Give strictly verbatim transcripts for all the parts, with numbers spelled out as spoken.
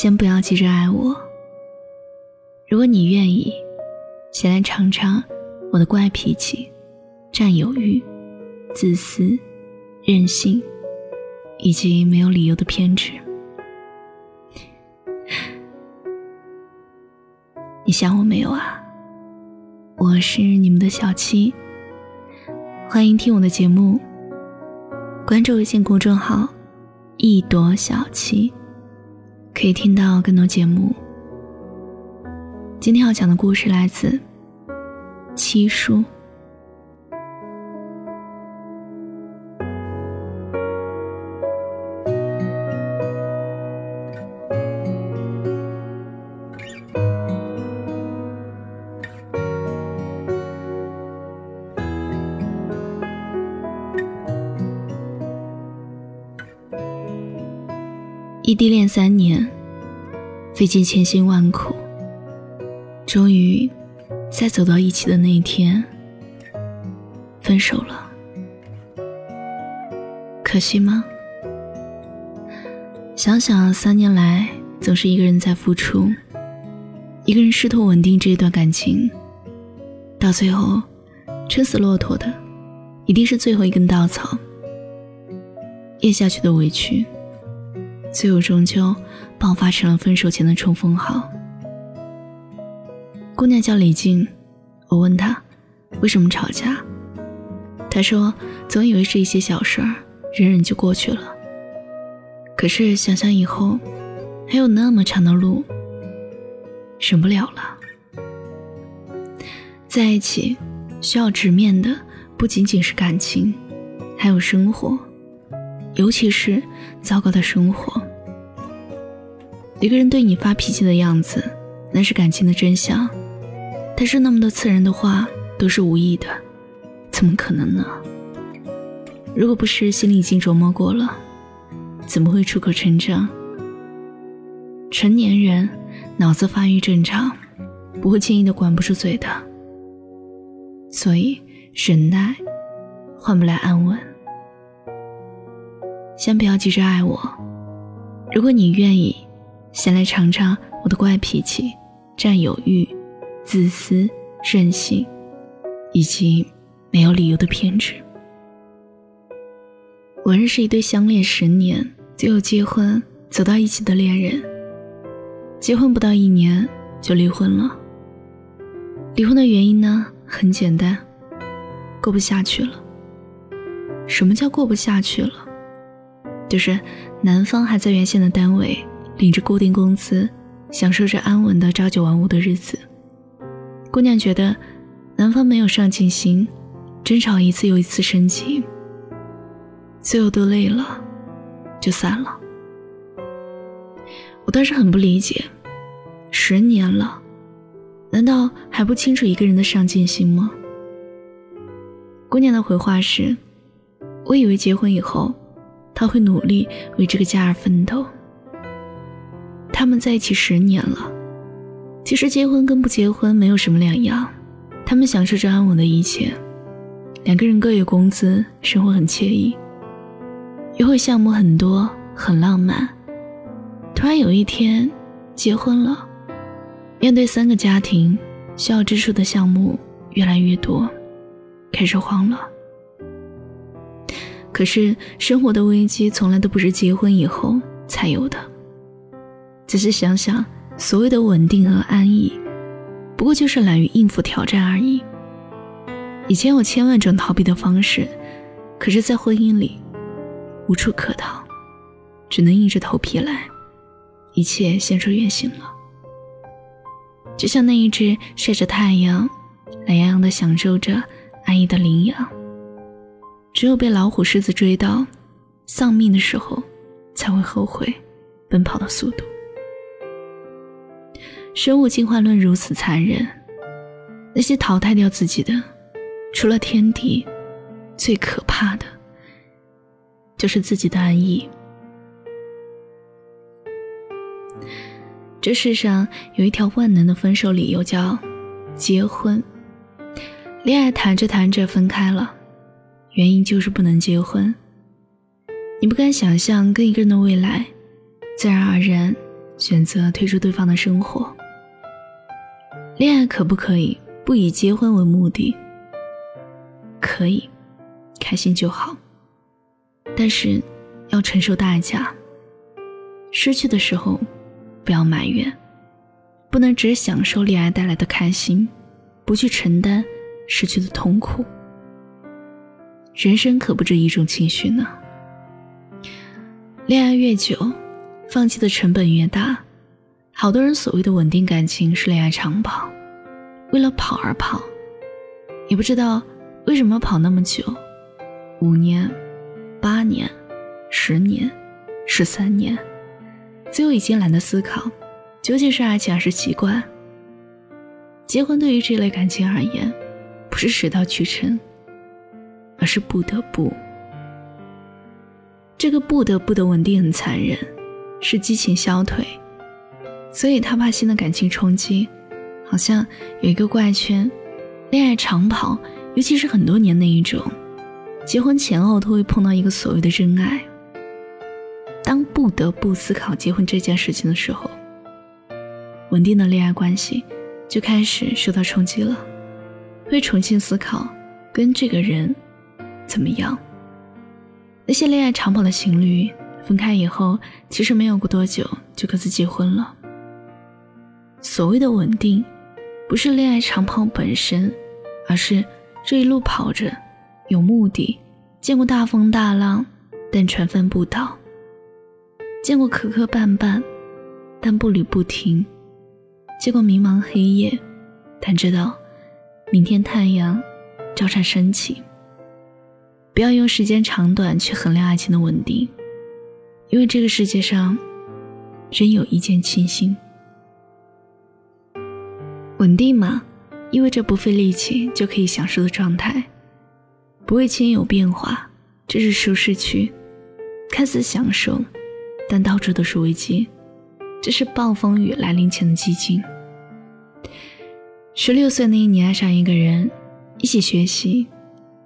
先不要急着爱我。如果你愿意，先来尝尝我的怪脾气、占有欲、自私、任性，以及没有理由的偏执。你想我没有啊？我是你们的小七，欢迎听我的节目，关注微信公众号一朵小七，可以听到更多节目。今天要讲的故事来自七叔。异地恋三年，费尽千辛万苦，终于在走到一起的那一天分手了。可惜吗？想想三年来总是一个人在付出，一个人试图稳定这段感情，到最后撑死骆驼的一定是最后一根稻草，咽下去的委屈最后终究爆发成了分手前的冲锋号。姑娘叫李静，我问她为什么吵架，她说总以为是一些小事儿，忍忍就过去了。可是想想以后还有那么长的路，忍不了了。在一起需要直面的不仅仅是感情，还有生活，尤其是糟糕的生活。一个人对你发脾气的样子，那是感情的真相。但是那么多刺人的话都是无意的，怎么可能呢？如果不是心里已经琢磨过了，怎么会出口成章？成年人脑子发育正常，不会轻易的管不住嘴的，所以忍耐换不来安稳。先不要急着爱我，如果你愿意，先来尝尝我的怪脾气、占有欲、自私、任性，以及没有理由的偏执。我认识一对相恋十年，最后结婚走到一起的恋人，结婚不到一年就离婚了。离婚的原因呢，很简单，过不下去了。什么叫过不下去了？就是男方还在原先的单位领着固定工资，享受着安稳的朝九晚五的日子。姑娘觉得男方没有上进心，争吵一次又一次升级，最后都累了就散了。我当时很不理解，十年了，难道还不清楚一个人的上进心吗？姑娘的回话是，我以为结婚以后他会努力为这个家而奋斗。他们在一起十年了，其实结婚跟不结婚没有什么两样，他们享受着安稳的一切，两个人各有工资，生活很惬意，约会项目很多，很浪漫。突然有一天结婚了，面对三个家庭，需要支出的项目越来越多，开始慌了。可是生活的危机从来都不是结婚以后才有的，只是想想所谓的稳定和安逸，不过就是懒于应付挑战而已。以前有千万种逃避的方式，可是在婚姻里无处可逃，只能硬着头皮来，一切现出原形了。就像那一只晒着太阳，懒洋洋地享受着安逸的羚羊，只有被老虎狮子追到丧命的时候，才会后悔奔跑的速度。生物进化论如此残忍，那些淘汰掉自己的，除了天敌，最可怕的就是自己的安逸。这世上有一条万能的分手理由叫结婚。恋爱谈着谈着分开了，原因就是不能结婚。你不敢想象跟一个人的未来，自然而然选择退出对方的生活。恋爱可不可以不以结婚为目的？可以，开心就好，但是要承受代价。失去的时候不要埋怨，不能只享受恋爱带来的开心，不去承担失去的痛苦。人生可不止一种情绪呢。恋爱越久，放弃的成本越大。好多人所谓的稳定感情是恋爱长跑，为了跑而跑，也不知道为什么跑那么久，五年、八年、十年、十三年，最后已经懒得思考究竟是爱情还是习惯。结婚对于这类感情而言，不是水到渠成，而是不得不。这个不得不的稳定很残忍，是激情消退，所以他怕新的感情冲击。好像有一个怪圈，恋爱长跑，尤其是很多年那一种，结婚前后都会碰到一个所谓的真爱。当不得不思考结婚这件事情的时候，稳定的恋爱关系就开始受到冲击了，会重新思考跟这个人怎么样。那些恋爱长跑的情侣分开以后，其实没有过多久就各自结婚了。所谓的稳定，不是恋爱长跑本身，而是这一路跑着有目的，见过大风大浪但船翻不倒，见过磕磕绊绊但步履不停，见过迷茫黑夜但知道明天太阳照常升起。不要用时间长短去衡量爱情的稳定，因为这个世界上仍有一见倾心。稳定嘛，意味着不费力气就可以享受的状态，不为情有变化，这是舒适区。看似享受，但到处都是危机，这是暴风雨来临前的寂静。十六岁那一年爱上一个人，一起学习，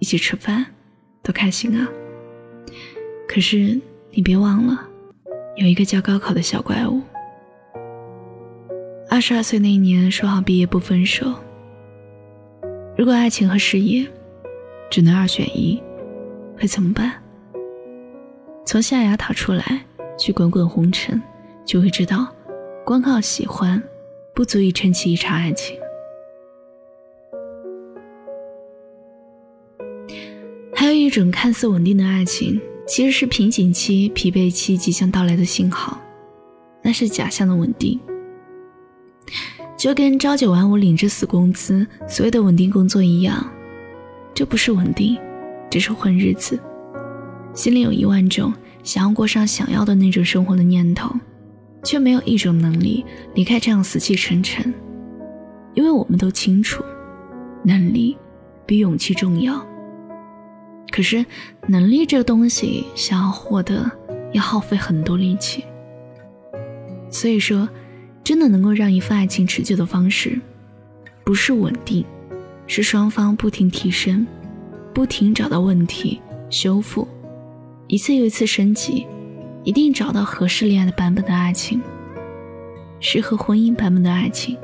一起吃饭，多开心啊。可是你别忘了，有一个叫高考的小怪物。二十二岁那一年说好毕业不分手。如果爱情和事业只能二选一，会怎么办？从象牙塔出来去滚滚红尘，就会知道光靠喜欢不足以撑起一场爱情。还有一种看似稳定的爱情，其实是瓶颈期、疲惫期即将到来的信号，那是假象的稳定。就跟朝九晚五领着死工资所谓的稳定工作一样，这不是稳定，只是混日子。心里有一万种想要过上想要的那种生活的念头，却没有一种能力离开这样死气沉沉。因为我们都清楚，能力比勇气重要。可是能力这个东西想要获得要耗费很多力气，所以说真的能够让一份爱情持久的方式，不是稳定，是双方不停提升，不停找到问题修复，一次又一次升级，一定找到合适恋爱的版本的爱情，适合婚姻版本的爱情。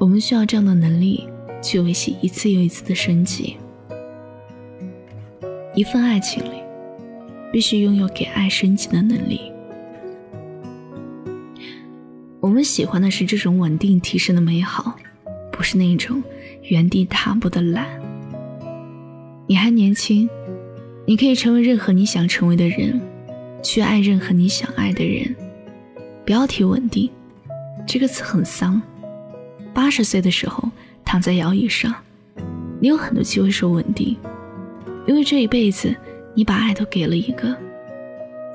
我们需要这样的能力去维系一次又一次的升级。一份爱情里必须拥有给爱升级的能力。我们喜欢的是这种稳定提升的美好，不是那种原地踏步的懒。你还年轻，你可以成为任何你想成为的人，去爱任何你想爱的人。不要提稳定这个词，很丧。八十岁的时候躺在摇椅上，你有很多机会说稳定，因为这一辈子你把爱都给了一个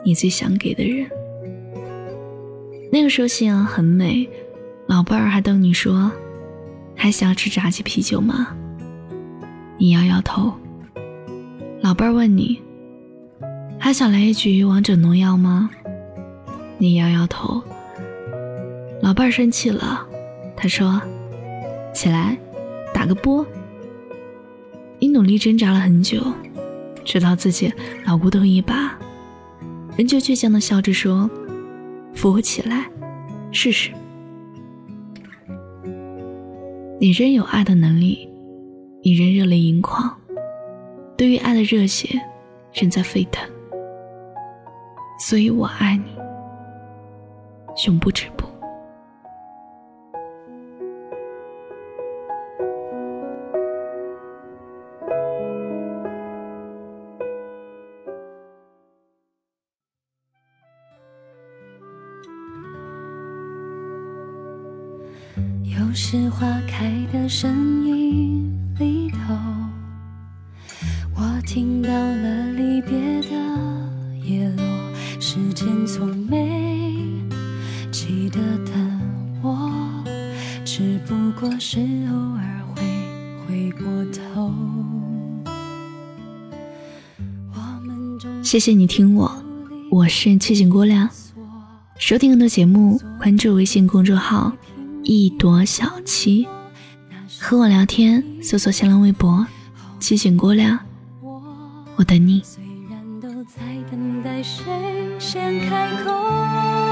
你最想给的人。那个时候夕阳很美，老伴儿还等你说还想要吃炸鸡啤酒吗？你摇摇头。老伴儿问你还想来一局王者农药吗？你摇摇头。老伴儿生气了，他说起来打个波。你努力挣扎了很久，直到自己老骨头一把，仍旧倔强地笑着说扶我起来，试试。你仍有爱的能力，你仍热泪盈眶，对于爱的热血仍在沸腾，所以我爱你，永不止步。又是花开的声音里头，我听到了离别的叶落，时间从没记得的我，只不过是偶尔会回过头。谢谢你听我，我是七锦郭亮。收听更多节目，关注微信公众号一朵小七，和我聊天，搜索新浪微博七锦郭亮，我等你。虽然都在等待谁先开口。